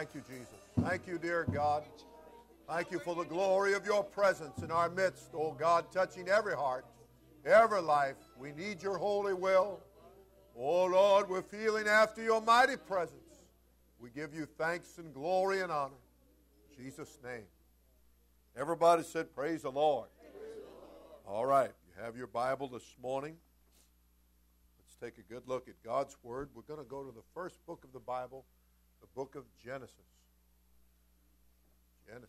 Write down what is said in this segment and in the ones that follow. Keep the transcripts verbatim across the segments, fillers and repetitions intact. Thank you, Jesus. Thank you, dear God. Thank you for the glory of your presence in our midst, oh God, touching every heart, every life. We need your holy will. Oh Lord, we're feeling after your mighty presence. We give you thanks and glory and honor. In Jesus' name. Everybody said, praise the Lord. Praise the Lord. All right, you have your Bible this morning. Let's take a good look at God's Word. We're going to go to the first book of the Bible, the book of Genesis. Genesis.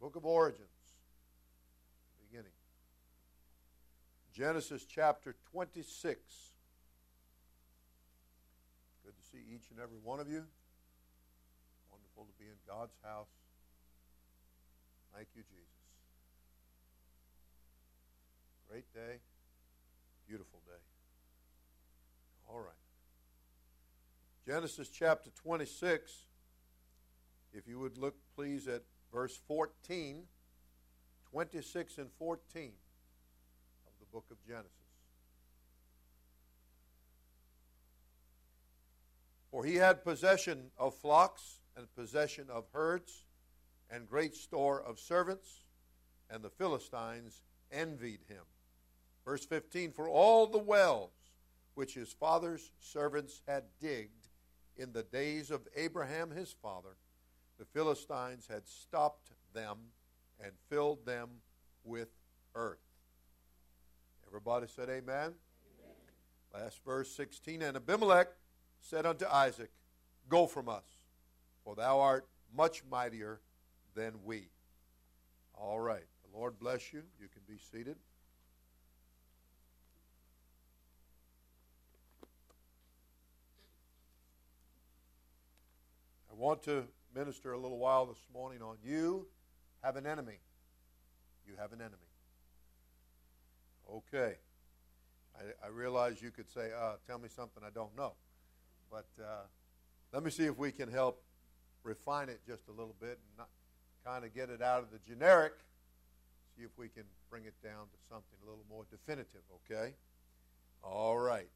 Book of Origins, beginning. Genesis chapter twenty-six. Good to see each and every one of you. Wonderful to be in God's house. Thank you, Jesus. Great day. Beautiful day. All right. Genesis chapter twenty-six. If you would look, please, at verse fourteen, twenty-six and fourteen of the book of Genesis. For he had possession of flocks and possession of herds and great store of servants, and the Philistines envied him. Verse fifteen, for all the wells which his father's servants had digged in the days of Abraham his father, the Philistines had stopped them and filled them with earth. Everybody said amen. Amen. Last verse sixteen, and Abimelech said unto Isaac, go from us, for thou art much mightier than we. All right. The Lord bless you. You can be seated. I want to minister a little while this morning on you have an enemy. You have an enemy. Okay. I, I realize you could say, uh, tell me something I don't know. But uh, let me see if we can help refine it just a little bit and not kind of get it out of the generic. See if we can bring it down to something a little more definitive, okay? All right.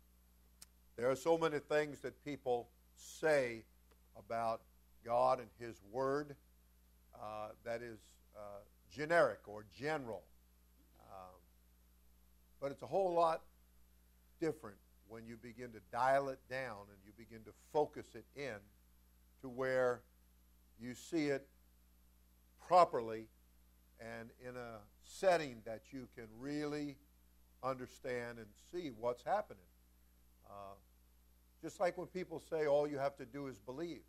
There are so many things that people say about God and His Word uh, that is uh, generic or general. Um, but it's a whole lot different when you begin to dial it down and you begin to focus it in to where you see it properly and in a setting that you can really understand and see what's happening. Uh, just like when people say all you have to do is believe.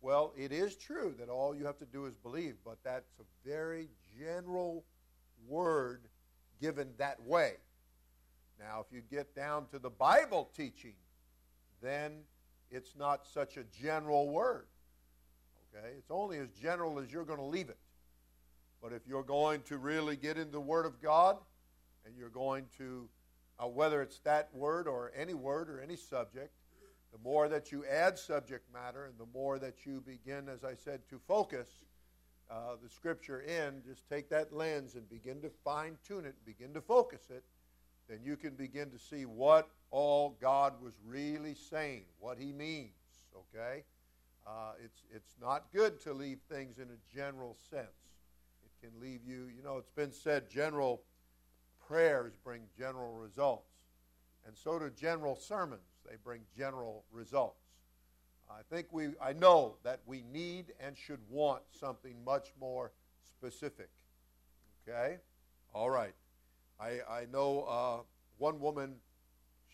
Well, it is true that all you have to do is believe, but that's a very general word given that way. Now, if you get down to the Bible teaching, then it's not such a general word. Okay? It's only as general as you're going to leave it. But if you're going to really get into the Word of God, and you're going to, uh, whether it's that word or any word or any subject, the more that you add subject matter and the more that you begin, as I said, to focus uh, the Scripture in, just take that lens and begin to fine-tune it, begin to focus it, then you can begin to see what all God was really saying, what He means, okay? Uh, it's, it's not good to leave things in a general sense. It can leave you, you know, it's been said general prayers bring general results, and so do general sermons. They bring general results. I think we, I know that we need and should want something much more specific. Okay? All right. I, I know uh, one woman,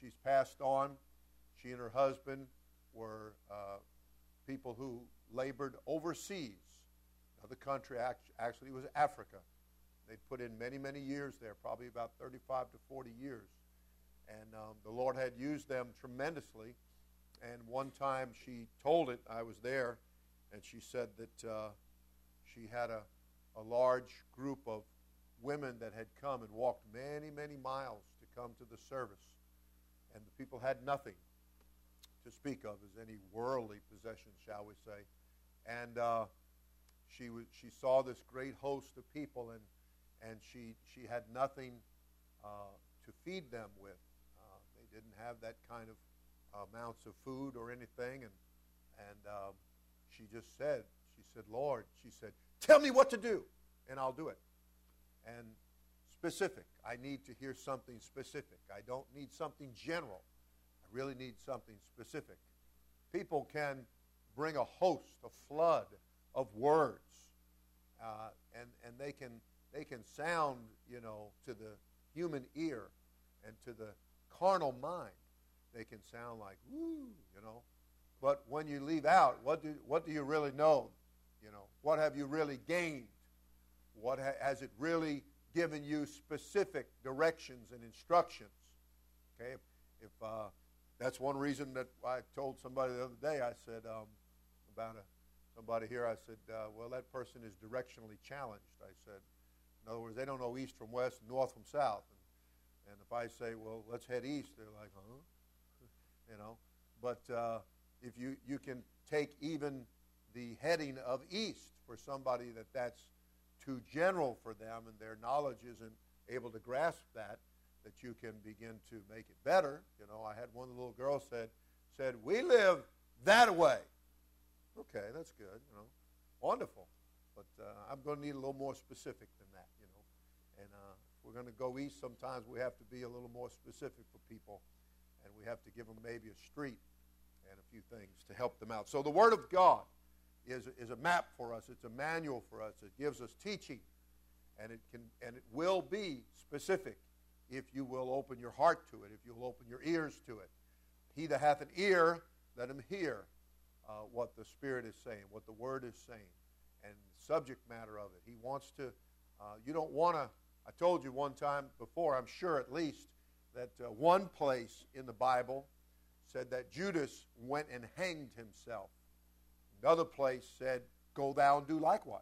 she's passed on. She and her husband were uh, people who labored overseas. Now, the country act- actually was Africa. They put in many, many years there, probably about thirty-five to forty years. And um, the Lord had used them tremendously. And one time she told it, I was there, and she said that uh, she had a, a large group of women that had come and walked many, many miles to come to the service. And the people had nothing to speak of as any worldly possession, shall we say. And uh, she w- she saw this great host of people, and, and she, she had nothing uh, to feed them with. Didn't have that kind of uh, amounts of food or anything, and and um, she just said, she said, Lord, she said, tell me what to do, and I'll do it. And specific. I need to hear something specific. I don't need something general. I really need something specific. People can bring a host, a flood of words, uh, and and they can they can sound, you know, to the human ear and to the carnal mind, they can sound like woo, you know. But when you leave out, what do what do you really know? You know, what have you really gained? What ha- has it really given you specific directions and instructions? Okay, if, if uh, that's one reason that I told somebody the other day. I said um, about a, somebody here. I said, uh, well, that person is directionally challenged. I said, in other words, they don't know east from west, north from south. And, and if I say, well, let's head east, they're like, huh? You know, but uh, if you you can take even the heading of east for somebody that that's too general for them and their knowledge isn't able to grasp that, that you can begin to make it better. You know, I had one little girl said, said we live that way. Okay, that's good, you know, wonderful. But uh, I'm going to need a little more specific than that, you know. And uh, if we're going to go east, sometimes we have to be a little more specific for people, and we have to give them maybe a street and a few things to help them out. So the Word of God is is a map for us. It's a manual for us. It gives us teaching, and it can and it will be specific if you will open your heart to it, if you'll open your ears to it. He that hath an ear, let him hear uh, what the Spirit is saying, what the Word is saying, and the subject matter of it. He wants to, uh, you don't want to, I told you one time before, I'm sure at least, that uh, one place in the Bible said that Judas went and hanged himself. Another place said, go thou and do likewise.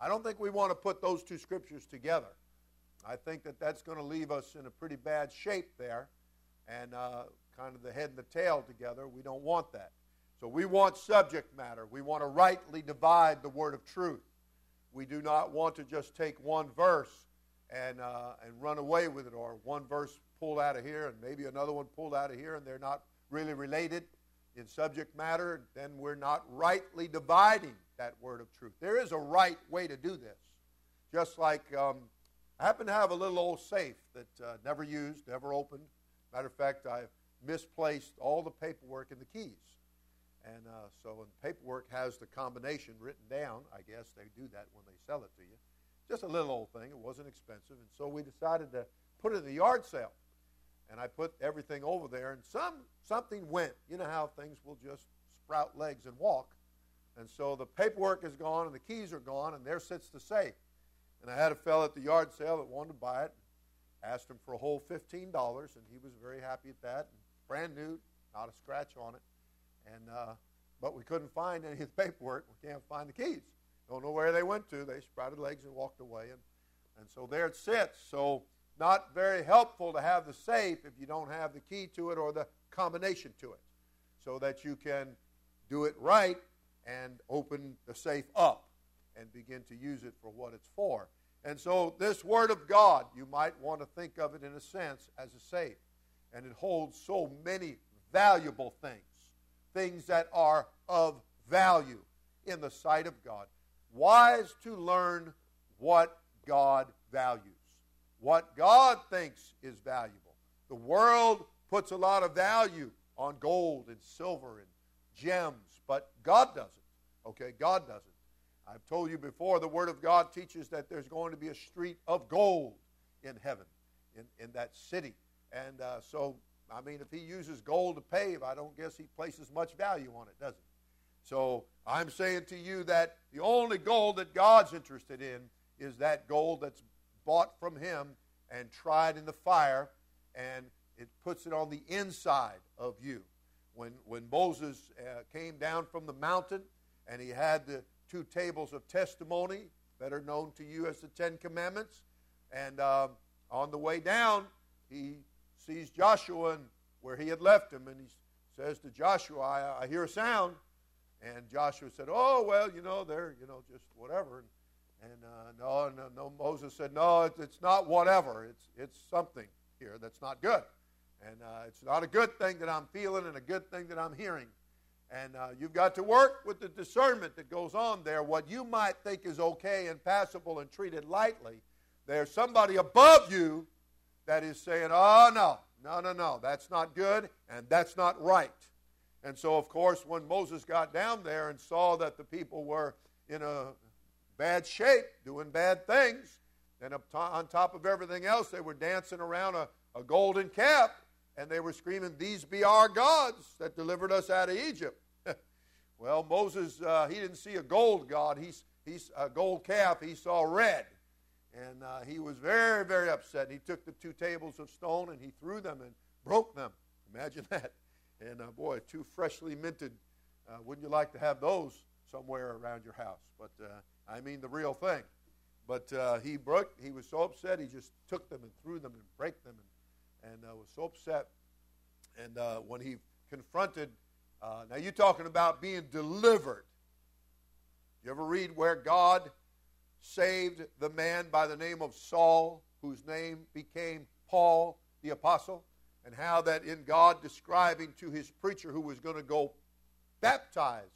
I don't think we want to put those two scriptures together. I think that that's going to leave us in a pretty bad shape there, and uh, kind of the head and the tail together. We don't want that. So we want subject matter. We want to rightly divide the word of truth. We do not want to just take one verse and uh, and run away with it, or one verse pulled out of here and maybe another one pulled out of here, and they're not really related in subject matter. Then we're not rightly dividing that word of truth. There is a right way to do this. Just like um, I happen to have a little old safe that uh, never used, never opened. Matter of fact, I misplaced all the paperwork and the keys. And uh, so and paperwork has the combination written down. I guess they do that when they sell it to you. Just a little old thing. It wasn't expensive. And so we decided to put it in the yard sale. And I put everything over there, and some something went. You know how things will just sprout legs and walk. And so the paperwork is gone, and the keys are gone, and there sits the safe. And I had a fellow at the yard sale that wanted to buy it. Asked him for a whole fifteen dollars, and he was very happy at that. Brand new, not a scratch on it. And uh, but we couldn't find any of the paperwork. We can't find the keys. Don't know where they went to. They sprouted legs and walked away. And, and so there it sits. So not very helpful to have the safe if you don't have the key to it or the combination to it, so that you can do it right and open the safe up and begin to use it for what it's for. And so this Word of God, you might want to think of it in a sense as a safe. And it holds so many valuable things, things that are of value in the sight of God. Wise to learn what God values, what God thinks is valuable. The world puts a lot of value on gold and silver and gems, but God doesn't. Okay, God doesn't. I've told you before, the Word of God teaches that there's going to be a street of gold in heaven, in, in that city. And uh, so, I mean, if he uses gold to pave, I don't guess he places much value on it, does he? So I'm saying to you that the only gold that God's interested in is that gold that's bought from him and tried in the fire, and it puts it on the inside of you. When, when Moses uh, came down from the mountain and he had the two tables of testimony, better known to you as the Ten Commandments, and um, on the way down, he sees Joshua and where he had left him, and he says to Joshua, I, I hear a sound. And Joshua said, oh, well, you know, they're, you know, just whatever. And, and uh, no, no, no, Moses said, no, it's, it's not whatever. It's it's something here that's not good. And uh, it's not a good thing that I'm feeling and a good thing that I'm hearing. And uh, you've got to work with the discernment that goes on there. What you might think is okay and passable and treated lightly, there's somebody above you that is saying, oh, no, no, no, no, that's not good and that's not right. And so, of course, when Moses got down there and saw that the people were in a bad shape, doing bad things, and up to, on top of everything else, they were dancing around a, a golden calf, and they were screaming, these be our gods that delivered us out of Egypt. Well, Moses, uh, he didn't see a gold god. He's, he's a gold calf. He saw red. And uh, he was very, very upset. And he took the two tables of stone, and he threw them and broke them. Imagine that. And, uh, boy, two freshly minted. Uh, wouldn't you like to have those somewhere around your house? But, uh, I mean the real thing. But uh, he broke. He was so upset, he just took them and threw them and break them and, and uh, was so upset. And uh, when he confronted, uh, now you're talking about being delivered. You ever read where God saved the man by the name of Saul, whose name became Paul the Apostle? And how that in God describing to his preacher who was going to go baptize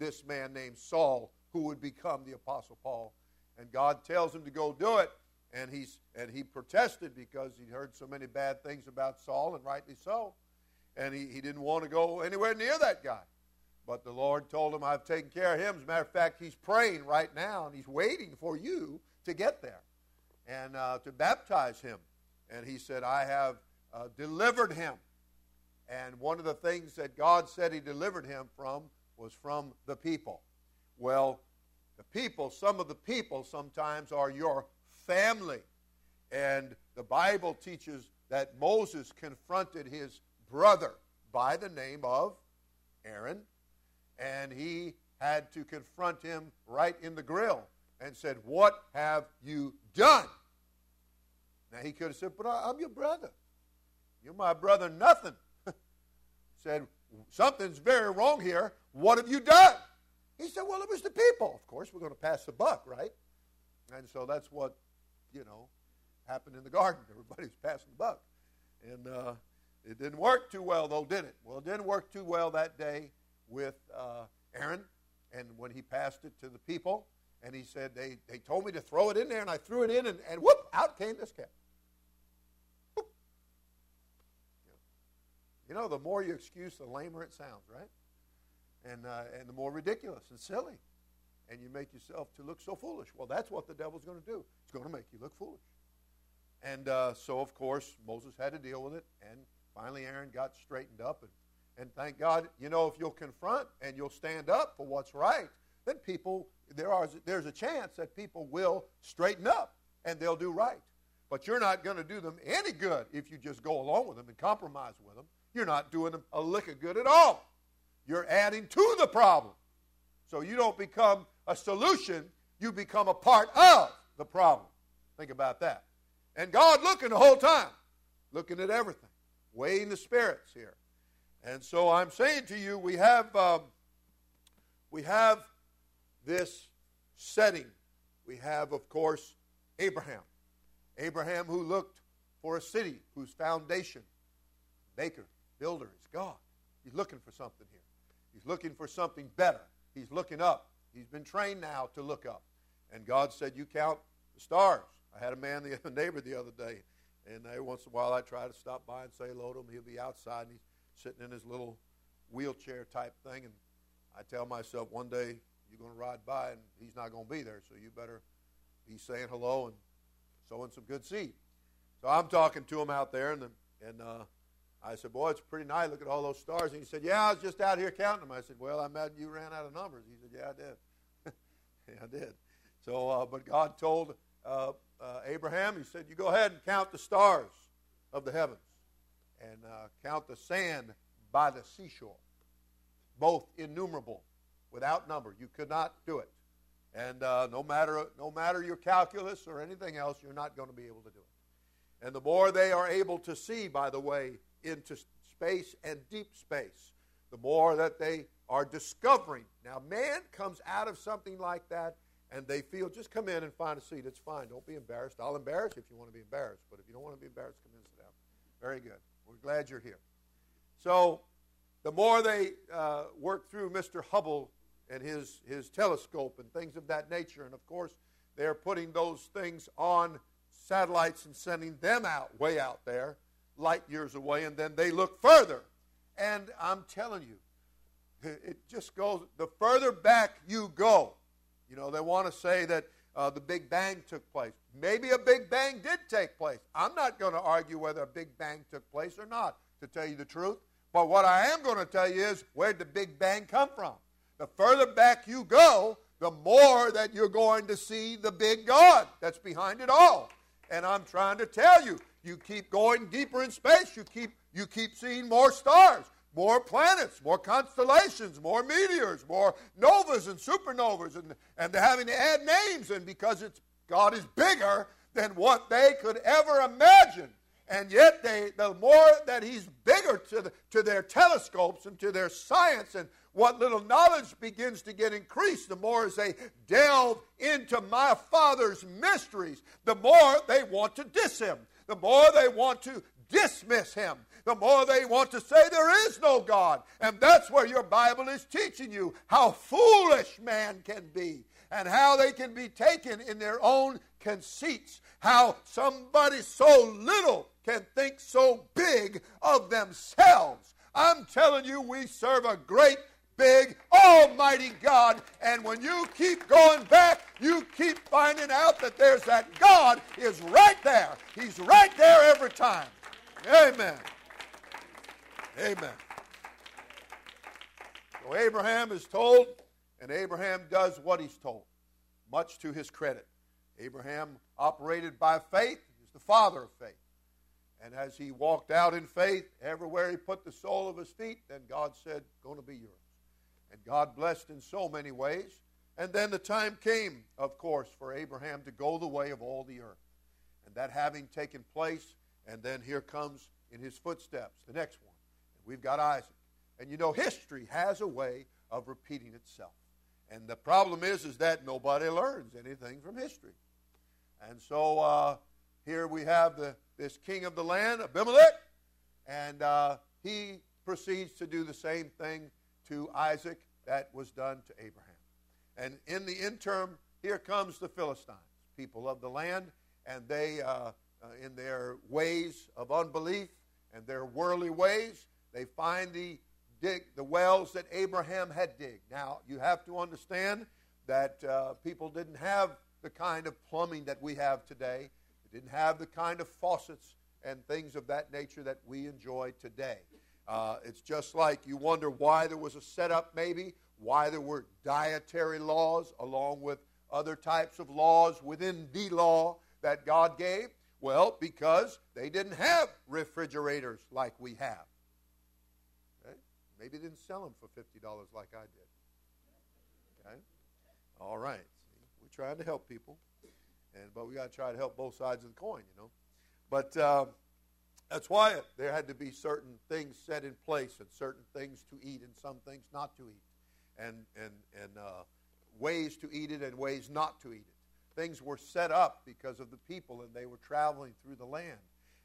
this man named Saul, who would become the Apostle Paul. And God tells him to go do it, and he's and he protested because he heard so many bad things about Saul, and rightly so. And he, he didn't want to go anywhere near that guy. But the Lord told him, I've taken care of him. As a matter of fact, he's praying right now, and he's waiting for you to get there and uh, to baptize him. And he said, I have uh, delivered him. And one of the things that God said he delivered him from was from the people. Well, the people, some of the people sometimes are your family. And the Bible teaches that Moses confronted his brother by the name of Aaron, and he had to confront him right in the grill and said, what have you done? Now, he could have said, but I'm your brother. You're my brother, nothing. Said, something's very wrong here. What have you done? He said, well, it was the people. Of course, we're going to pass the buck, right? And so that's what, you know, happened in the garden. Everybody's passing the buck. And uh, it didn't work too well, though, did it? Well, it didn't work too well that day with uh, Aaron, and when he passed it to the people. And he said, they, they told me to throw it in there, and I threw it in, and, and whoop, out came this cat. Whoop. You know, the more you excuse, the lamer it sounds, right? And, uh, and the more ridiculous and silly. And you make yourself to look so foolish. Well, that's what the devil's going to do. It's going to make you look foolish. And uh, so, of course, Moses had to deal with it. And finally Aaron got straightened up. And, and thank God, you know, if you'll confront and you'll stand up for what's right, then people, there are, there's a chance that people will straighten up and they'll do right. But you're not going to do them any good if you just go along with them and compromise with them. You're not doing them a lick of good at all. You're adding to the problem. So you don't become a solution, you become a part of the problem. Think about that. And God looking the whole time, looking at everything, weighing the spirits here. And so I'm saying to you, we have, um, we have this setting. We have, of course, Abraham. Abraham who looked for a city whose foundation, maker, builder is God. He's looking for something here. He's looking for something better. He's looking up. He's been trained now to look up. And God said, you count the stars. I had a man, the a neighbor the other day, and every once in a while I try to stop by and say hello to him. He'll be outside, and he's sitting in his little wheelchair type thing. And I tell myself, one day you're going to ride by, and he's not going to be there, so you better be saying hello and sowing some good seed. So I'm talking to him out there, and, and uh, I said, boy, it's pretty nice. Look at all those stars. And he said, yeah, I was just out here counting them. I said, well, I imagine you ran out of numbers. He said, yeah, I did. yeah, I did. So, uh, but God told uh, uh, Abraham, he said, you go ahead and count the stars of the heavens and uh, count the sand by the seashore, both innumerable, without number. You could not do it. And uh, no matter no matter your calculus or anything else, you're not going to be able to do it. And the more they are able to see, by the way, into space and deep space, the more that they are discovering. Now, man comes out of something like that, and they feel, just come in and find a seat. It's fine. Don't be embarrassed. I'll embarrass you if you want to be embarrassed, but if you don't want to be embarrassed, come in and sit down. Very good. We're glad you're here. So The more they uh, worked through Mister Hubble and his, his telescope and things of that nature, and of course they're putting those things on satellites and sending them out, way out there, light years away, and then they look further. And I'm telling you, it just goes, the further back you go, you know, they want to say that uh, the Big Bang took place. Maybe a Big Bang did take place. I'm not going to argue whether a Big Bang took place or not, to tell you the truth. But what I am going to tell you is, where did the Big Bang come from? The further back you go, the more that you're going to see the big God that's behind it all. And I'm trying to tell you, you keep going deeper in space, you keep, you keep seeing more stars, more planets, more constellations, more meteors, more novas and supernovas, and, and they're having to add names, and because it's, God is bigger than what they could ever imagine. And yet, they, the more that he's bigger to, the, to their telescopes and to their science, and what little knowledge begins to get increased, the more as they delve into my Father's mysteries, the more they want to diss him, the more they want to dismiss him, the more they want to say there is no God. And that's where your Bible is teaching you how foolish man can be, and how they can be taken in their own conceits, how somebody so little can think so big of themselves. I'm telling you, we serve a great, big, almighty God, and when you keep going back, you keep finding out that there's that God is right there. He's right there every time. Amen. Amen. So Abraham is told, and Abraham does what he's told, much to his credit. Abraham operated by faith. He's the father of faith. And as he walked out in faith, everywhere he put the sole of his feet, then God said, going to be yours. And God blessed in so many ways. And then the time came, of course, for Abraham to go the way of all the earth. And that having taken place, and then here comes in his footsteps the next one. And we've got Isaac. And you know, history has a way of repeating itself. And the problem is, is that nobody learns anything from history. And so uh, here we have the, this king of the land, Abimelech, and uh, he proceeds to do the same thing to Isaac that was done to Abraham. And in the interim, here comes the Philistines, people of the land, and they, uh, uh, in their ways of unbelief and their worldly ways, they find the dig the wells that Abraham had digged. Now, you have to understand that uh, people didn't have the kind of plumbing that we have today. They didn't have the kind of faucets and things of that nature that we enjoy today. Uh, it's just like you wonder why there was a setup maybe, why there were dietary laws along with other types of laws within the law that God gave. Well, because they didn't have refrigerators like we have. Maybe didn't sell them for fifty dollars like I did. Okay? All right. See, we're trying to help people, and but we got to try to help both sides of the coin, you know. But um, that's why it, there had to be certain things set in place and certain things to eat and some things not to eat, and, and, and uh, ways to eat it and ways not to eat it. Things were set up because of the people, and they were traveling through the land.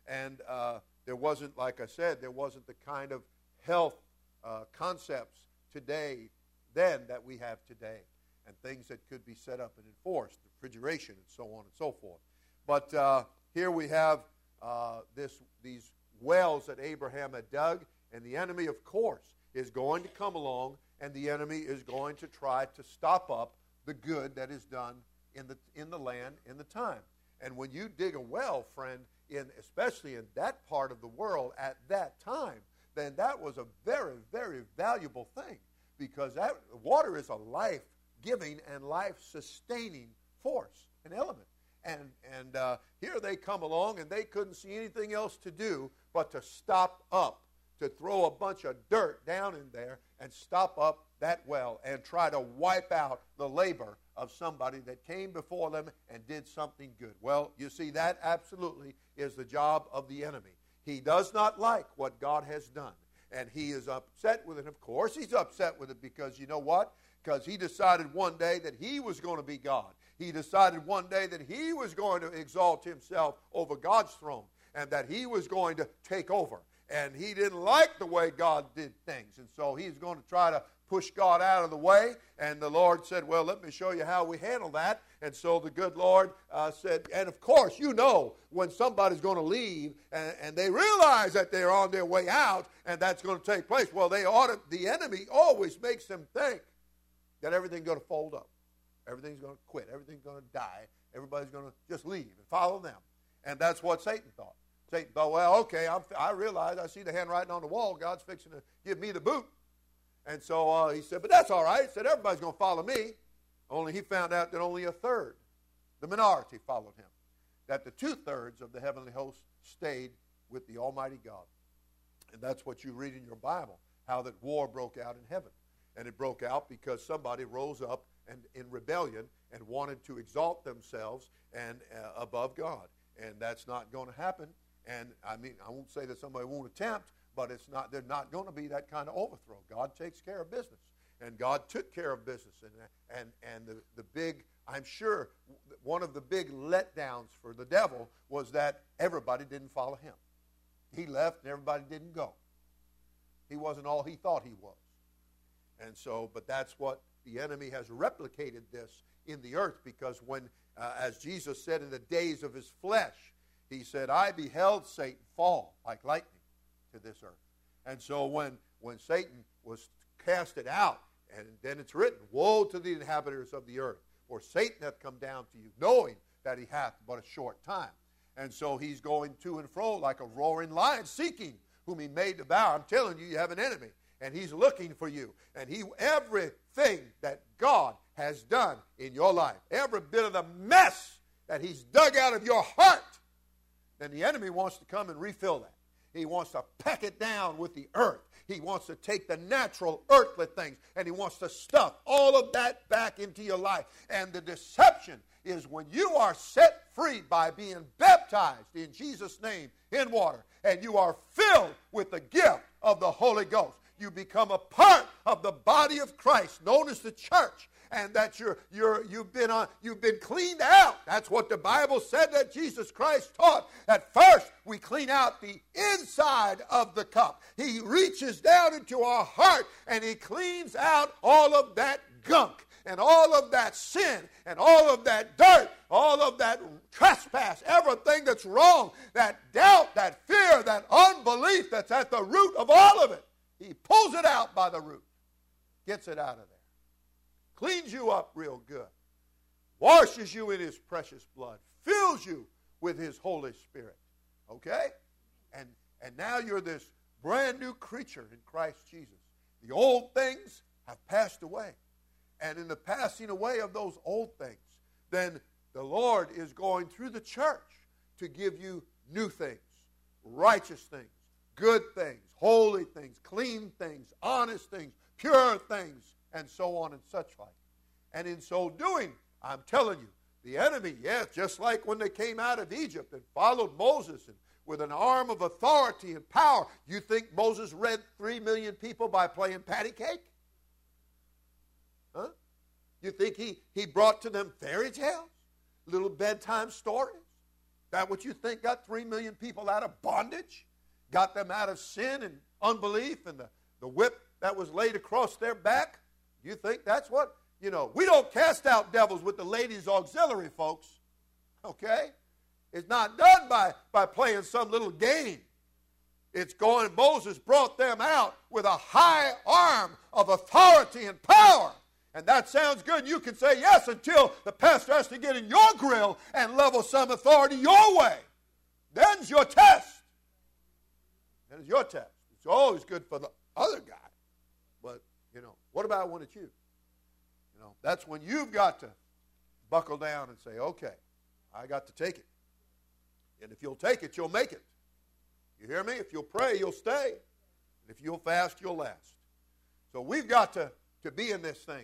And uh, there wasn't, like I said, there wasn't the kind of health Uh, concepts today, then, that we have today, and things that could be set up and enforced, refrigeration and so on and so forth. But uh, here we have uh, this these wells that Abraham had dug, and the enemy, of course, is going to come along, and the enemy is going to try to stop up the good that is done in the in the land in the time. And when you dig a well, friend, in especially in that part of the world at that time, then that was a very, very valuable thing, because that water is a life-giving and life-sustaining force, an element. And, and uh, here they come along, and they couldn't see anything else to do but to stop up, to throw a bunch of dirt down in there and stop up that well and try to wipe out the labor of somebody that came before them and did something good. Well, you see, that absolutely is the job of the enemy. He does not like what God has done, and he is upset with it. Of course he's upset with it, because you know what? Because he decided one day that he was going to be God. He decided one day that he was going to exalt himself over God's throne, and that he was going to take over. and he didn't like the way God did things. And so he's going to try to push God out of the way. And the Lord said, well, let me show you how we handle that. And so the good Lord uh, said, and of course, you know, when somebody's going to leave and, and they realize that they're on their way out and that's going to take place, well, they ought to, the enemy always makes them think that everything's going to fold up. Everything's going to quit. Everything's going to die. Everybody's going to just leave and follow them. And that's what Satan thought. Satan thought, well, okay, I'm, I realize I see the handwriting on the wall. God's fixing to give me the boot. And so uh, he said, but that's all right. He said, everybody's going to follow me. Only he found out that only a third, the minority, followed him. That the two-thirds of the heavenly host stayed with the Almighty God. And that's what you read in your Bible, how that war broke out in heaven. And it broke out because somebody rose up and in rebellion and wanted to exalt themselves and uh, above God. And that's not going to happen. And, I mean, I won't say that somebody won't attempt, but it's not, they're not going to be that kind of overthrow. God takes care of business, and God took care of business. And, and, and the, the big, I'm sure, one of the big letdowns for the devil was that everybody didn't follow him. He left, and everybody didn't go. He wasn't all he thought he was. And so, but that's what the enemy has replicated this in the earth, because when, uh, as Jesus said in the days of his flesh, he said, I beheld Satan fall like lightning to this earth. And so when, when Satan was casted out, and then it's written, woe to the inhabitants of the earth, for Satan hath come down to you, knowing that he hath but a short time. And so he's going to and fro like a roaring lion, seeking whom he may devour. I'm telling you, you have an enemy, and he's looking for you. And he, everything that God has done in your life, every bit of the mess that he's dug out of your heart, then the enemy wants to come and refill that. He wants to pack it down with the earth. He wants to take the natural earthly things, and he wants to stuff all of that back into your life. And the deception is when you are set free by being baptized in Jesus' name in water, and you are filled with the gift of the Holy Ghost. You become a part of the body of Christ, known as the church, and that you're, you're, you've been on, you've been cleaned out. That's what the Bible said that Jesus Christ taught. At first, we clean out the inside of the cup. He reaches down into our heart, and he cleans out all of that gunk and all of that sin and all of that dirt, all of that trespass, everything that's wrong, that doubt, that fear, that unbelief that's at the root of all of it. He pulls it out by the root, gets it out of there, cleans you up real good, washes you in his precious blood, fills you with his Holy Spirit, okay? And, and now you're this brand new creature in Christ Jesus. The old things have passed away. And in the passing away of those old things, then the Lord is going through the church to give you new things, righteous things, good things, holy things, clean things, honest things, pure things, and so on and such like. And in so doing, I'm telling you, the enemy, yes, just like when they came out of Egypt and followed Moses and with an arm of authority and power, you think Moses read three million people by playing patty cake? Huh? You think he, he brought to them fairy tales, little bedtime stories? That what you think got three million people out of bondage? Got them out of sin and unbelief and the, the whip that was laid across their back? You think that's what? You know, we don't cast out devils with the ladies' auxiliary, folks. Okay? It's not done by, by playing some little game. It's going, Moses brought them out with a high arm of authority and power. And that sounds good. You can say yes until the pastor has to get in your grill and level some authority your way. Then's your test. That is your test. It's always good for the other guy. But, you know, what about when it's you? You know, that's when you've got to buckle down and say, okay, I got to take it. And if you'll take it, you'll make it. You hear me? If you'll pray, you'll stay. And if you'll fast, you'll last. So we've got to, to be in this thing.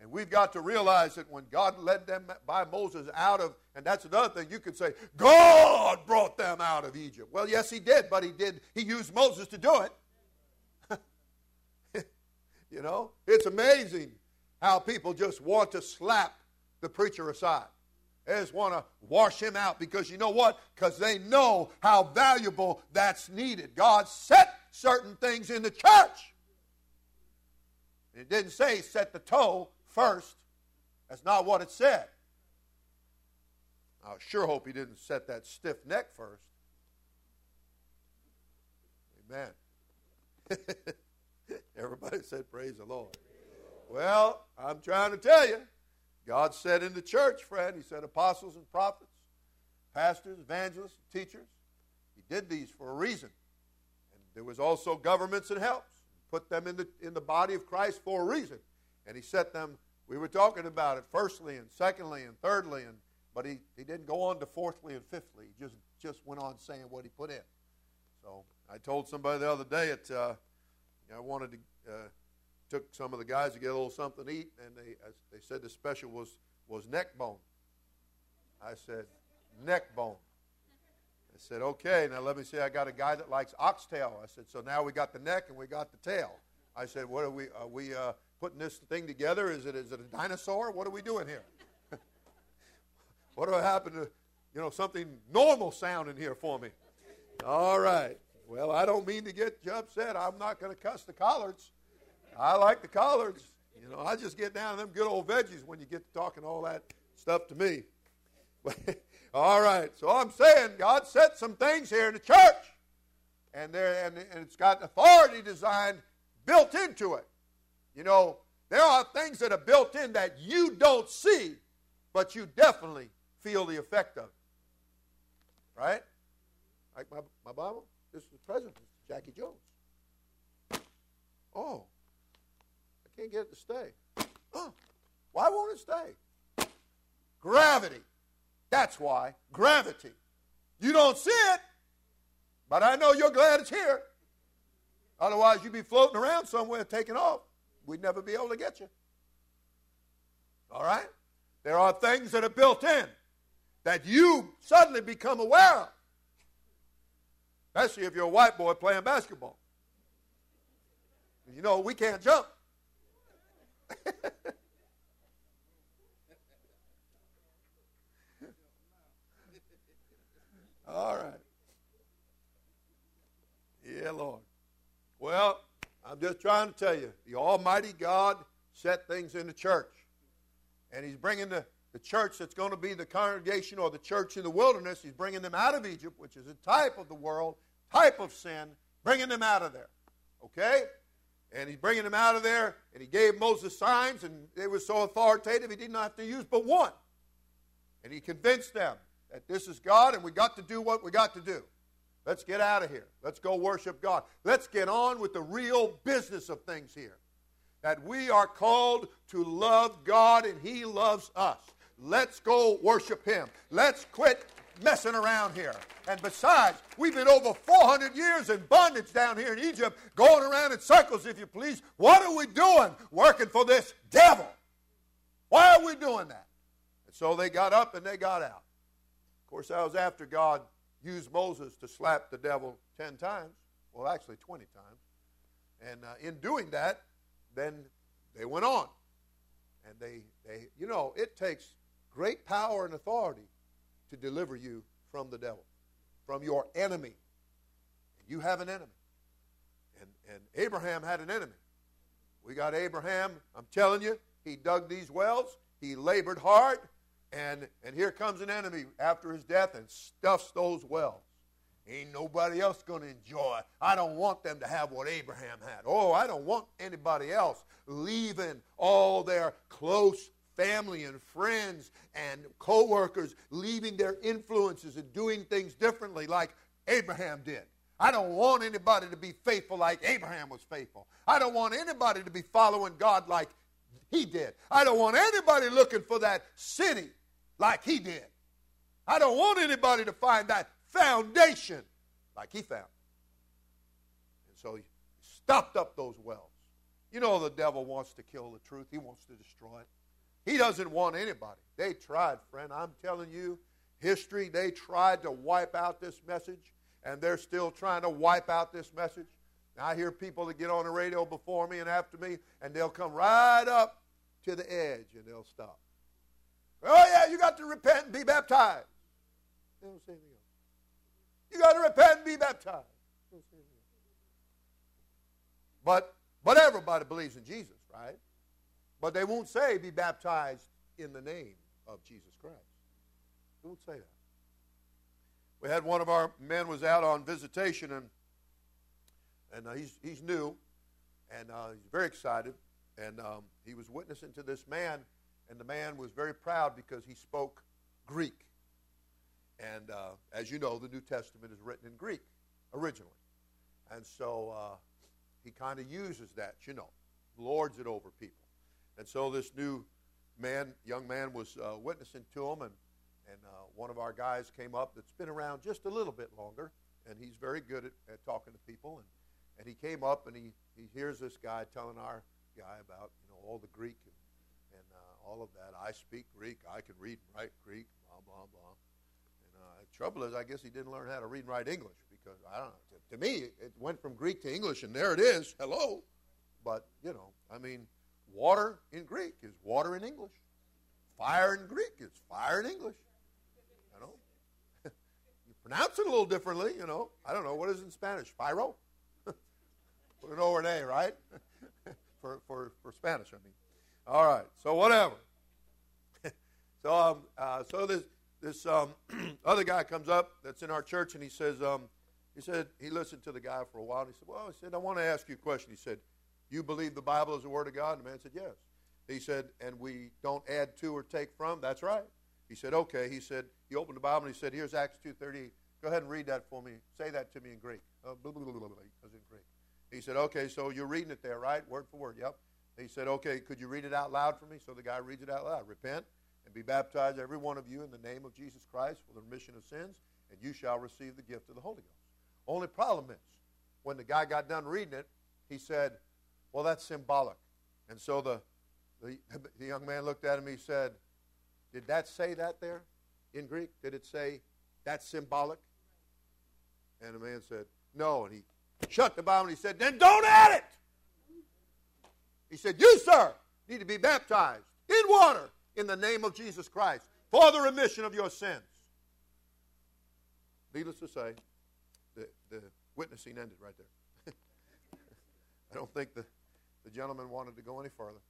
And we've got to realize that when God led them by Moses out of, and that's another thing, you could say, God brought them out of Egypt. Well, yes, he did, but he did. He used Moses to do it. You know, it's amazing how people just want to slap the preacher aside. They just want to wash him out because you know what? Because they know how valuable that's needed. God set certain things in the church. It didn't say set the toe first. That's not what it said. I sure hope he didn't set that stiff neck first. Amen. Everybody said, praise the Lord. Well, I'm trying to tell you, God said in the church, friend, he said apostles and prophets, pastors, evangelists, and teachers. He did these for a reason. And there was also governments and helps. He put them in the, in the body of Christ for a reason. And he set them, we were talking about it, firstly and secondly and thirdly, and but he, he didn't go on to fourthly and fifthly. He just, just went on saying what he put in. So I told somebody the other day that uh, I wanted to... Uh, took some of the guys to get a little something to eat, and they they said the special was, was neck bone. I said, neck bone. I said, okay, now let me see, I got a guy that likes oxtail. I said, so now we got the neck and we got the tail. I said, what are we, are we uh, putting this thing together? Is it is it a dinosaur? What are we doing here? What do I happen to, you know, something normal sounding here for me? All right. Well, I don't mean to get you upset. I'm not going to cuss the collards. I like the collards. You know, I just get down to them good old veggies when you get to talking all that stuff to me. All right. So I'm saying God set some things here in the church. And there and, and it's got authority designed built into it. You know, there are things that are built in that you don't see, but you definitely feel the effect of it. Right? Like my, my Bible? This is the president, Jackie Jones. Oh. Can't get it to stay. Oh, why won't it stay? Gravity. That's why. Gravity. You don't see it, but I know you're glad it's here. Otherwise, you'd be floating around somewhere taking off. We'd never be able to get you. All right? There are things that are built in that you suddenly become aware of, especially if you're a white boy playing basketball. You know, we can't jump. All right. Yeah, Lord. Well, I'm just trying to tell you, the Almighty God set things in the church. And he's bringing the, the church that's going to be the congregation or the church in the wilderness, he's bringing them out of Egypt, which is a type of the world, type of sin, bringing them out of there. Okay? And he's bringing them out of there, and he gave Moses signs, and they were so authoritative he didn't have to use but one. And he convinced them that this is God, and we got to do what we got to do. Let's get out of here. Let's go worship God. Let's get on with the real business of things here, that we are called to love God, and he loves us. Let's go worship him. Let's quit messing around here. And besides, we've been over four hundred years in bondage down here in Egypt, going around in circles, if you please. What are we doing working for this devil? Why are we doing that? And so they got up and they got out. Of course, that was after God used Moses to slap the devil ten times. Well, actually twenty times. And uh, in doing that, then they went on. And they, they, you know, it takes great power and authority to deliver you from the devil, from your enemy. You have an enemy. And, and Abraham had an enemy. We got Abraham, I'm telling you, he dug these wells, he labored hard, and, and here comes an enemy after his death and stuffs those wells. Ain't nobody else going to enjoy. I don't want them to have what Abraham had. Oh, I don't want anybody else leaving all their close family and friends and co-workers, leaving their influences and doing things differently like Abraham did. I don't want anybody to be faithful like Abraham was faithful. I don't want anybody to be following God like he did. I don't want anybody looking for that city like he did. I don't want anybody to find that foundation like he found. And so he stopped up those wells. You know the devil wants to kill the truth. He wants to destroy it. He doesn't want anybody. They tried, friend. I'm telling you, history, they tried to wipe out this message, and they're still trying to wipe out this message. Now, I hear people that get on the radio before me and after me, and they'll come right up to the edge, and they'll stop. Oh, yeah, you got to repent and be baptized. They don't say anything else. You got to repent and be baptized. They don't say anything else. But, but everybody believes in Jesus, right? But they won't say be baptized in the name of Jesus Christ. They won't say that. We had one of our men was out on visitation, and and uh, he's, he's new, and uh, he's very excited, and um, he was witnessing to this man, and the man was very proud because he spoke Greek. And uh, as you know, the New Testament is written in Greek originally. And so uh, he kind of uses that, you know, lords it over people. And so this new man, young man was uh, witnessing to him, and, and uh, one of our guys came up that's been around just a little bit longer, and he's very good at, at talking to people. And, and he came up, and he, he hears this guy telling our guy about, you know, all the Greek and, and uh, all of that. I speak Greek. I can read and write Greek, blah, blah, blah. And uh, the trouble is, I guess he didn't learn how to read and write English because, I don't know, to, to me, it went from Greek to English, and there it is. Hello. But, you know, I mean, water in Greek is water in English. Fire in Greek is fire in English. You know? You pronounce it a little differently, you know. I don't know. What is it in Spanish? Firo? Put an O or an A, right? for, for, for Spanish, I mean. All right, so whatever. so um, uh, so this this um, other guy comes up that's in our church, and he says, um, he said, he listened to the guy for a while, and he said, well, he said, I want to ask you a question. He said, you believe the Bible is the Word of God? And the man said, yes. He said, and we don't add to or take from? That's right. He said, okay. He said, he opened the Bible, and he said, here's Acts two thirty-eight. Go ahead and read that for me. Say that to me in Greek. Uh, blah, blah, blah, blah, blah. It was in Greek. He said, okay, so you're reading it there, right? Word for word, yep. He said, okay, could you read it out loud for me? So the guy reads it out loud. Repent and be baptized, every one of you, in the name of Jesus Christ for the remission of sins, and you shall receive the gift of the Holy Ghost. Only problem is, when the guy got done reading it, he said, well, that's symbolic. And so the, the, the young man looked at him, he said, did that say that there in Greek? Did it say, that's symbolic? And the man said, no, and he shut the Bible, and he said, then don't add it. He said, you, sir, need to be baptized in water in the name of Jesus Christ for the remission of your sins. Needless to say, the, the witnessing ended right there. I don't think the, the gentleman wanted to go any further.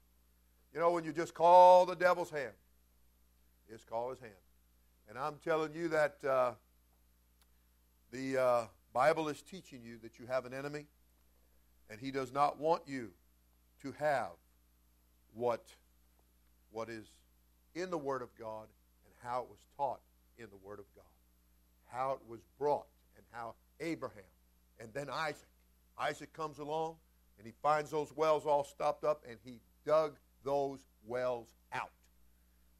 You know, when you just call the devil's hand, just call his hand. And I'm telling you that uh, the... Uh, Bible is teaching you that you have an enemy, and he does not want you to have what, what is in the Word of God and how it was taught in the Word of God, how it was brought, and how Abraham and then Isaac. Isaac comes along, and he finds those wells all stopped up, and he dug those wells out.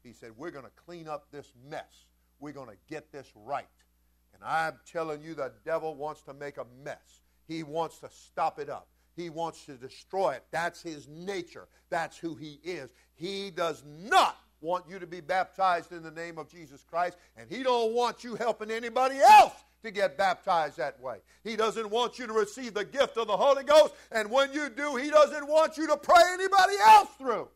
He said, we're going to clean up this mess. We're going to get this right. And I'm telling you, the devil wants to make a mess. He wants to stop it up. He wants to destroy it. That's his nature. That's who he is. He does not want you to be baptized in the name of Jesus Christ, and he don't want you helping anybody else to get baptized that way. He doesn't want you to receive the gift of the Holy Ghost, and when you do, he doesn't want you to pray anybody else through.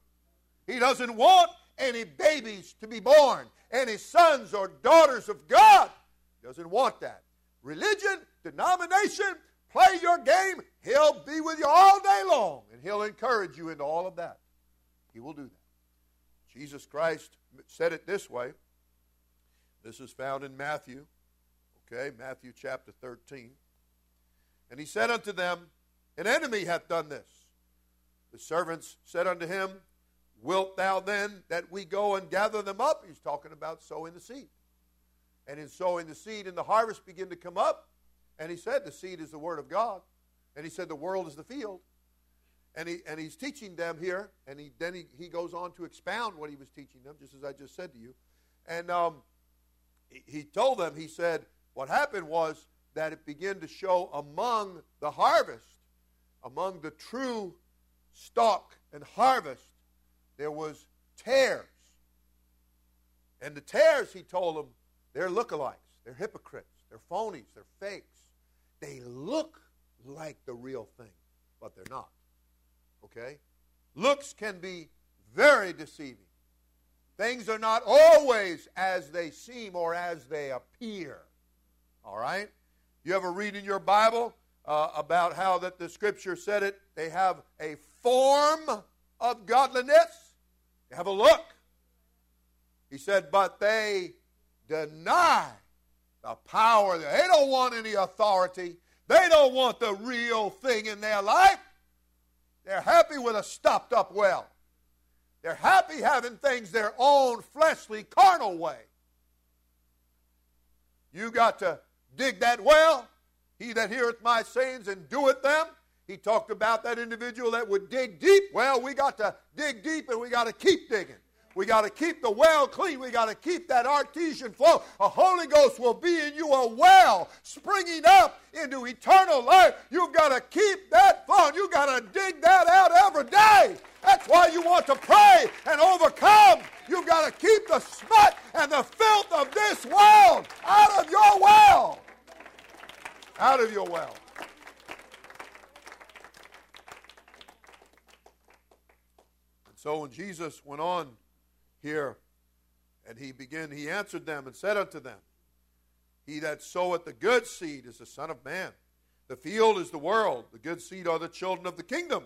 He doesn't want any babies to be born, any sons or daughters of God. Doesn't want that. Religion, denomination, play your game. He'll be with you all day long, and he'll encourage you into all of that. He will do that. Jesus Christ said it this way. This is found in Matthew, okay, Matthew chapter thirteen. And he said unto them, an enemy hath done this. The servants said unto him, wilt thou then that we go and gather them up? He's talking about sowing the seed. And in sowing the seed, and the harvest begin to come up. And he said, the seed is the Word of God. And he said, the world is the field. And he and he's teaching them here. And he then he, he goes on to expound what he was teaching them, just as I just said to you. And um, he, he told them, he said, what happened was that it began to show among the harvest, among the true stalk and harvest, there was tares. And the tares, he told them, they're lookalikes, they're hypocrites, they're phonies, they're fakes. They look like the real thing, but they're not. Okay? Looks can be very deceiving. Things are not always as they seem or as they appear. All right? You ever read in your Bible uh, about how that the Scripture said it? They have a form of godliness. Have a look. He said, but they deny the power. They don't want any authority. They don't want the real thing in their life. They're happy with a stopped-up well. They're happy having things their own fleshly, carnal way. You got to dig that well. He that heareth my sayings and doeth them. He talked about that individual that would dig deep. Well, we got to dig deep, and we got to keep digging. We got to keep the well clean. We got to keep that artesian flow. A Holy Ghost will be in you, a well springing up into eternal life. You've got to keep that flow. You've got to dig that out every day. That's why you want to pray and overcome. You've got to keep the smut and the filth of this world out of your well. Out of your well. And so when Jesus went on here, and he began, he answered them and said unto them, he that soweth the good seed is the Son of Man. The field is the world. The good seed are the children of the kingdom,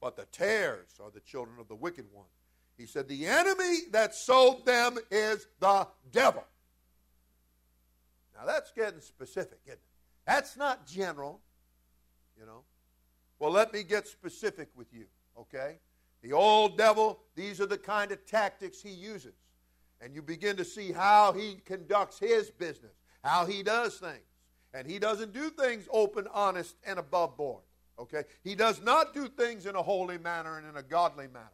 but the tares are the children of the wicked one. He said, the enemy that sowed them is the devil. Now that's getting specific, isn't it? That's not general, you know. Well, let me get specific with you, okay? The old devil, these are the kind of tactics he uses. And you begin to see how he conducts his business, how he does things. And he doesn't do things open, honest, and above board. Okay? He does not do things in a holy manner and in a godly manner.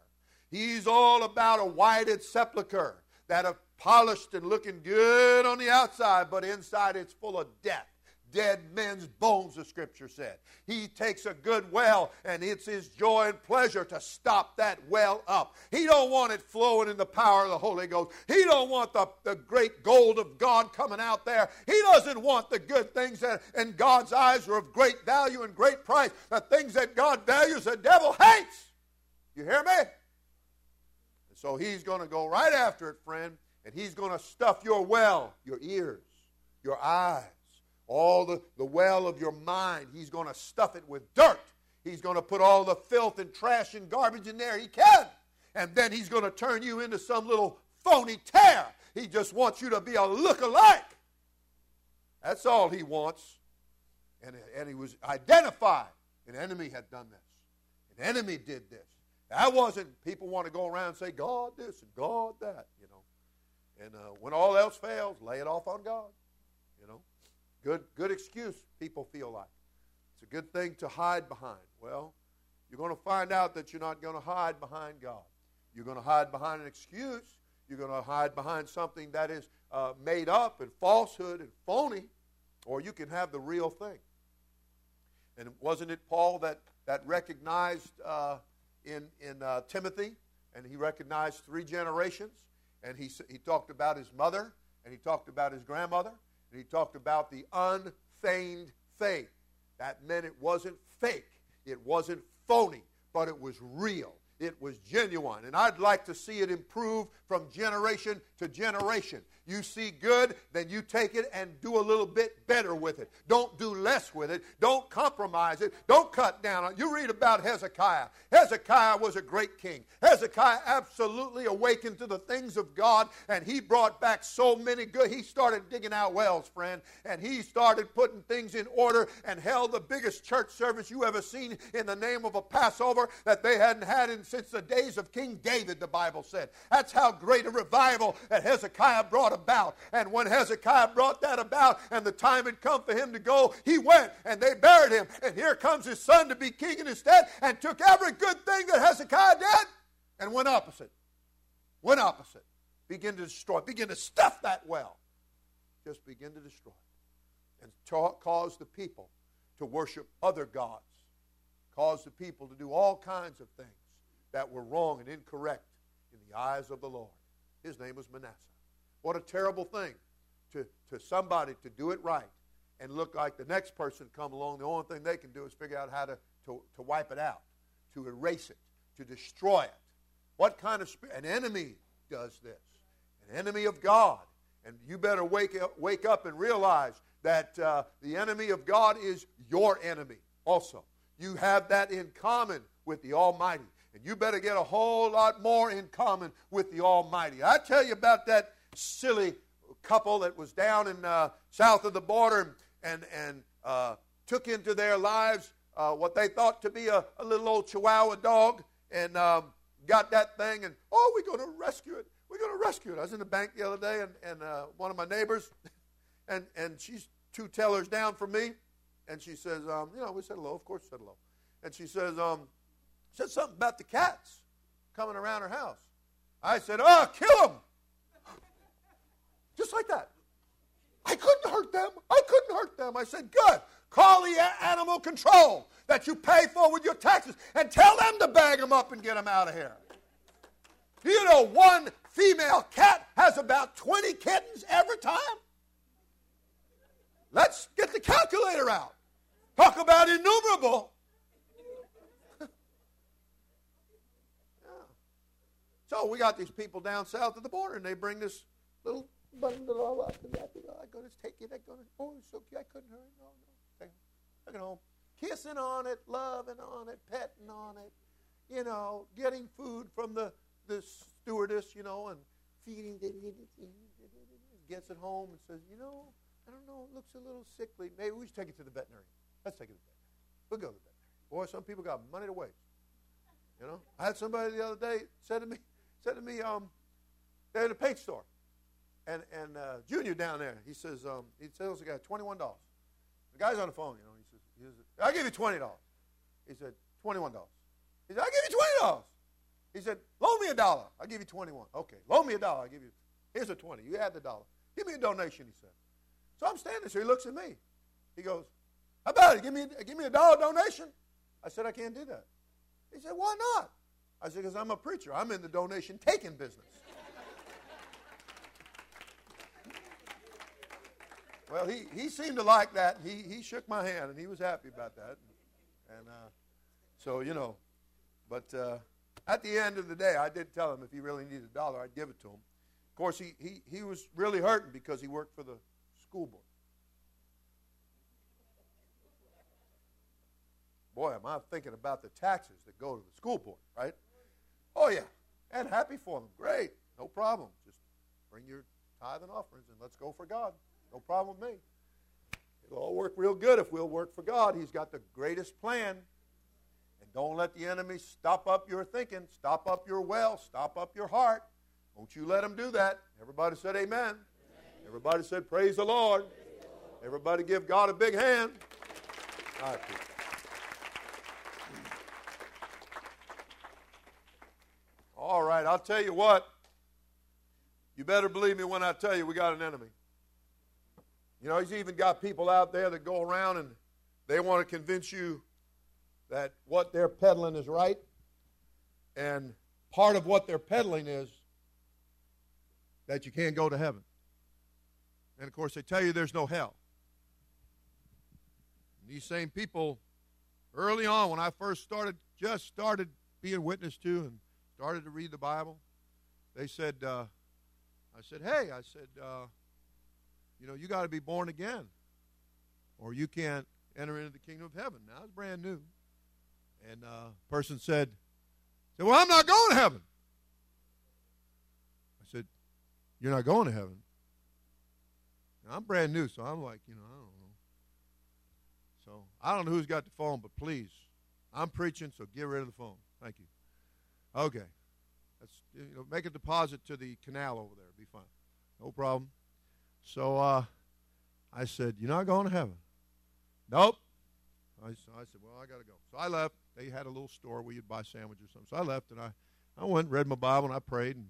He's all about a whited sepulcher that are polished and looking good on the outside, but inside it's full of death. Dead men's bones, the Scripture said. He takes a good well, and it's his joy and pleasure to stop that well up. He don't want it flowing in the power of the Holy Ghost. He don't want the, the great gold of God coming out there. He doesn't want the good things that in God's eyes are of great value and great price. The things that God values, the devil hates. You hear me? And so he's going to go right after it, friend, and he's going to stuff your well, your ears, your eyes, all the, the well of your mind. He's going to stuff it with dirt. He's going to put all the filth and trash and garbage in there. He can. And then he's going to turn you into some little phony tear. He just wants you to be a look-alike. That's all he wants. And, and he was identified. An enemy had done this. An enemy did this. That wasn't, people want to go around and say, God this and God that, you know. And uh, when all else fails, lay it off on God, you know. Good, good excuse, people feel like. It's a good thing to hide behind. Well, you're going to find out that you're not going to hide behind God. You're going to hide behind an excuse. You're going to hide behind something that is uh, made up and falsehood and phony, or you can have the real thing. And wasn't it Paul that, that recognized uh, in, in uh, Timothy, and he recognized three generations, and he, he talked about his mother, and he talked about his grandmother, and he talked about the unfeigned faith. That meant it wasn't fake. It wasn't phony, but it was real. It was genuine. And I'd like to see it improve from generation to generation. You see good, then you take it and do a little bit better with it. Don't do less with it. Don't compromise it. Don't cut down on it. You read about Hezekiah. Hezekiah was a great king. Hezekiah absolutely awakened to the things of God, and he brought back so many good. He started digging out wells, friend, and he started putting things in order and held the biggest church service you ever seen in the name of a Passover that they hadn't had in since the days of King David, the Bible said. That's how great a revival that Hezekiah brought about. And when Hezekiah brought that about and the time had come for him to go, he went and they buried him. And here comes his son to be king in his stead and took every good thing that Hezekiah did and went opposite. Went opposite. Begin to destroy. Begin to stuff that well. Just begin to destroy. And taught, cause the people to worship other gods. Cause the people to do all kinds of things that were wrong and incorrect in the eyes of the Lord. His name was Manasseh. What a terrible thing to, to somebody to do it right and look like the next person come along, the only thing they can do is figure out how to, to, to wipe it out, to erase it, to destroy it. What kind of spirit? An enemy does this. An enemy of God. And you better wake up, wake up and realize that uh, the enemy of God is your enemy also. You have that in common with the Almighty. And you better get a whole lot more in common with the Almighty. I tell you about that silly couple that was down in uh, south of the border and, and uh, took into their lives uh, what they thought to be a, a little old Chihuahua dog and um, got that thing and, oh, we're going to rescue it. We're going to rescue it. I was in the bank the other day and, and uh, one of my neighbors, and, and she's two tellers down from me, and she says, um, you know, we said hello. Of course we said hello. And she says, um, said something about the cats coming around her house. I said, oh, kill them. Just like that. I couldn't hurt them. I couldn't hurt them. I said, good. Call the animal control that you pay for with your taxes and tell them to bag them up and get them out of here. Do you know one female cat has about twenty kittens every time? Let's get the calculator out. Talk about innumerable. Yeah. So we got these people down south of the border, and they bring this little bundle all up. And I go to take it. I go to, oh, it's so cute. I couldn't hurt it. No, no. Take it home. Kissing on it, loving on it, petting on it. You know, getting food from the, the stewardess, you know, and feeding. Gets it home and says, you know, I don't know, it looks a little sickly. Maybe we should take it to the veterinary. Let's take it to the veterinary. We'll go to the veterinary. Boy, some people got money to waste. You know? I had somebody the other day said to me, said to me, um, they're at a paint store. And and uh, Junior down there, he says, um, he tells the guy twenty-one dollars. The guy's on the phone, you know, he says, he says I'll give you twenty dollars. He said, twenty-one dollars. He said, I'll give you twenty dollars. He said, loan me a dollar. I'll give you twenty-one. Okay, loan me a dollar, I'll give you. Here's a twenty. You add the dollar. Give me a donation, he said. So I'm standing there. He looks at me. He goes, how about it? Give me, give me a dollar donation. I said, I can't do that. He said, why not? I said, because I'm a preacher. I'm in the donation-taking business. Well, he, he seemed to like that. He, he shook my hand, and he was happy about that. And, and uh, so, you know, but uh, at the end of the day, I did tell him if he really needed a dollar, I'd give it to him. Of course, he, he, he was really hurting because he worked for the school board. Boy, am I thinking about the taxes that go to the school board, right? Oh, yeah. And happy for them. Great. No problem. Just bring your tithe and offerings and let's go for God. No problem with me. It'll all work real good if we'll work for God. He's got the greatest plan. And don't let the enemy stop up your thinking, stop up your well, stop up your heart. Won't you let him do that? Everybody said amen. Everybody said, praise the Lord. Praise the Lord. Everybody give God a big hand. All right, people. All right, I'll tell you what. You better believe me when I tell you we got an enemy. You know, he's even got people out there that go around and they want to convince you that what they're peddling is right. And part of what they're peddling is that you can't go to heaven. And, of course, they tell you there's no hell. And these same people, early on when I first started, just started being witness to and started to read the Bible, they said, uh, I said, hey, I said, uh, you know, you got to be born again or you can't enter into the kingdom of heaven. Now, it's brand new. And uh, a person said, said, well, I'm not going to heaven. I said, you're not going to heaven. I'm brand new, so I'm like, you know, I don't know. So I don't know who's got the phone, but please, I'm preaching, so get rid of the phone. Thank you. Okay. That's, you know, make a deposit to the canal over there. It'll be fine. No problem. So uh, I said, you're not going to heaven? Nope. I, so I said, well, I got to go. So I left. They had a little store where you'd buy sandwiches or something. So I left, and I, I went, read my Bible, and I prayed, and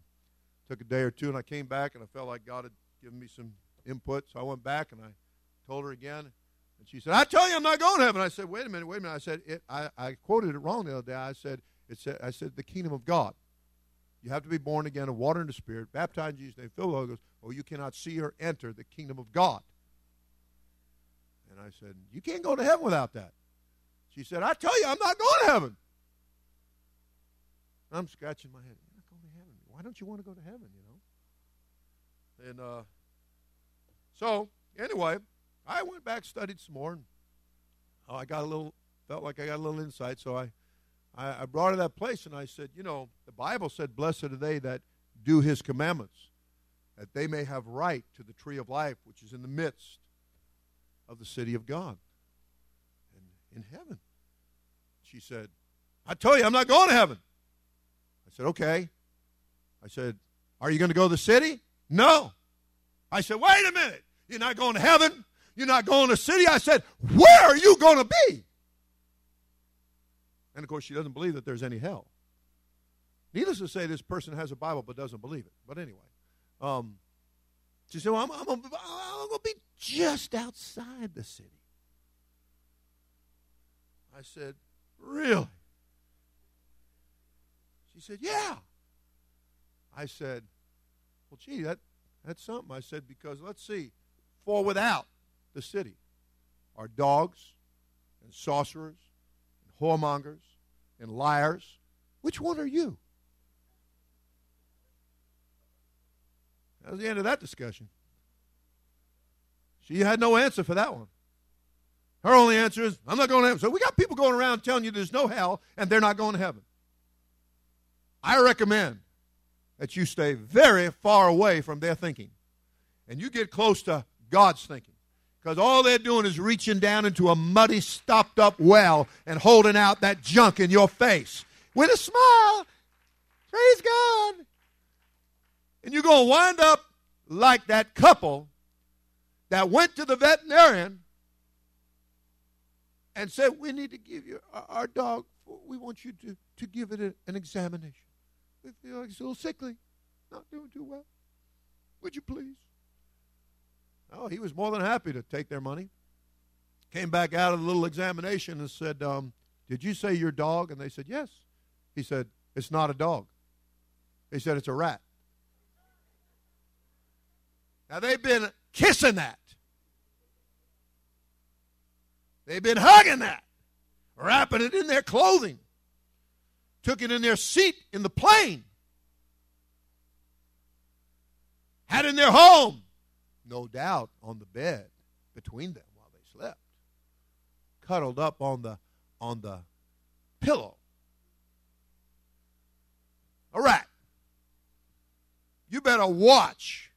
took a day or two, and I came back, and I felt like God had given me some input. So I went back and I told her again, and she said, I tell you I'm not going to heaven. I said, wait a minute, wait a minute. I said, it, I, I quoted it wrong the other day. I said, it said, I said, the kingdom of God. You have to be born again of water and the Spirit, baptized in Jesus' name, filled with the Holy Ghost, or you cannot see or enter the kingdom of God. And I said, you can't go to heaven without that. She said, I tell you I'm not going to heaven. I'm scratching my head. I'm not going to heaven. Why Why don't you want to go to heaven, you know? And uh, so, anyway, I went back, studied some more. And, oh, I got a little, felt like I got a little insight. So I, I, I brought her to that place, and I said, you know, the Bible said, blessed are they that do his commandments, that they may have right to the tree of life, which is in the midst of the city of God and in heaven. She said, I tell you, I'm not going to heaven. I said, okay. I said, are you going to go to the city? No. I said, wait a minute. You're not going to heaven? You're not going to the city? I said, where are you going to be? And, of course, she doesn't believe that there's any hell. Needless to say, this person has a Bible but doesn't believe it. But anyway, um, she said, well, I'm, I'm going to be just outside the city. I said, really? She said, yeah. I said, well, gee, that, that's something. I said, because let's see, for without the city are dogs and sorcerers and whoremongers and liars. Which one are you? That was the end of that discussion. She had no answer for that one. Her only answer is, I'm not going to heaven. So we got people going around telling you there's no hell and they're not going to heaven. I recommend that you stay very far away from their thinking and you get close to God's thinking, because all they're doing is reaching down into a muddy, stopped-up well and holding out that junk in your face with a smile. Praise God. And you're going to wind up like that couple that went to the veterinarian and said, we need to give you our dog. We want you to, to give it a, an examination. We feel like it's a little sickly, not doing too well. Would you please? Oh, he was more than happy to take their money. Came back out of the little examination and said, um, did you say your dog? And they said, yes. He said, it's not a dog. He said, it's a rat. Now, they've been kissing that. They've been hugging that, wrapping it in their clothing, took it in their seat in the plane, had it in their home, no doubt on the bed between them while they slept, cuddled up on the on the pillow. A rat. You better watch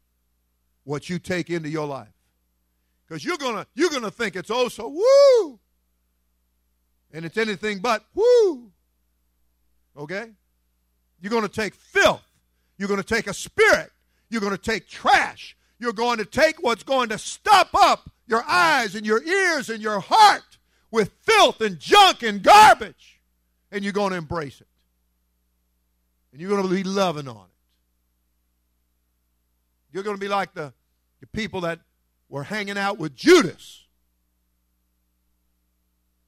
what you take into your life, because you're gonna you're gonna think it's oh so woo, and it's anything but woo. Okay? You're gonna take filth. You're gonna take a spirit. You're gonna take trash. You're going to take what's going to stop up your eyes and your ears and your heart with filth and junk and garbage, and you're going to embrace it. And you're going to be loving on it. You're going to be like the, the people that were hanging out with Judas.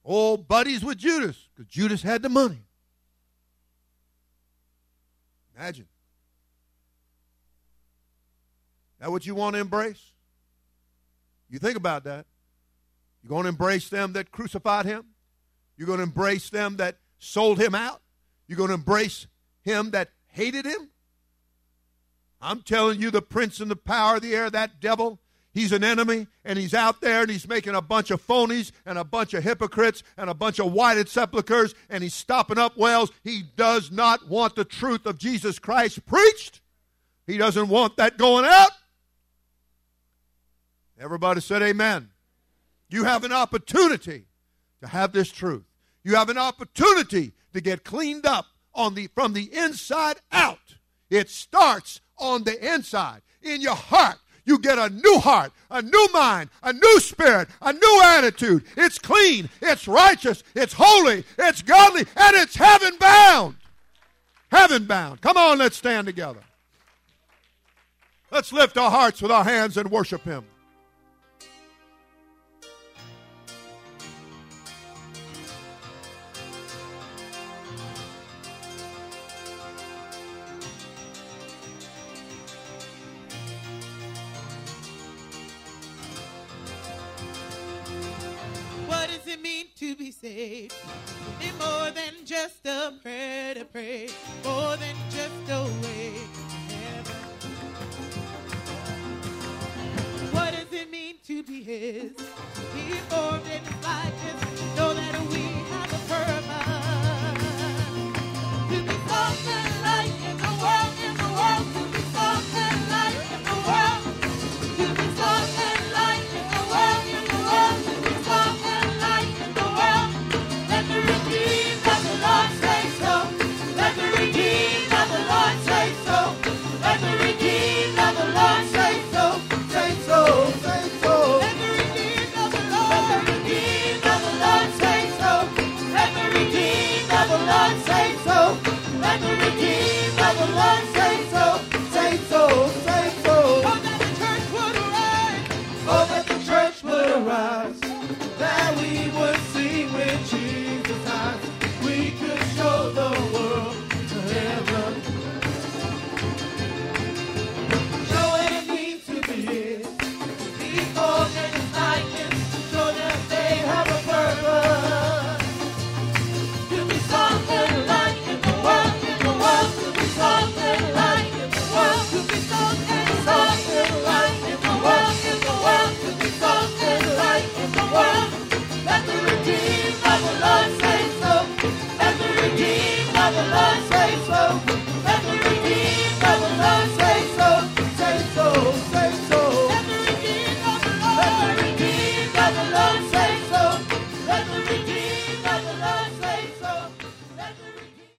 Old buddies with Judas, because Judas had the money. Imagine. That what you want to embrace? You think about that. You're going to embrace them that crucified him? You're going to embrace them that sold him out? You're going to embrace him that hated him? I'm telling you, the prince and the power of the air, that devil, he's an enemy, and he's out there, and he's making a bunch of phonies and a bunch of hypocrites and a bunch of whited sepulchers, and he's stopping up wells. He does not want the truth of Jesus Christ preached. He doesn't want that going out. Everybody said amen. You have an opportunity to have this truth. You have an opportunity to get cleaned up on the from the inside out. It starts on the inside, in your heart. You get a new heart, a new mind, a new spirit, a new attitude. It's clean, it's righteous, it's holy, it's godly, and it's heaven bound. Heaven bound. Come on, let's stand together. Let's lift our hearts with our hands and worship Him. What does it mean to be saved? It's more than just a prayer to pray, more than just a way. his. He formed and fight his.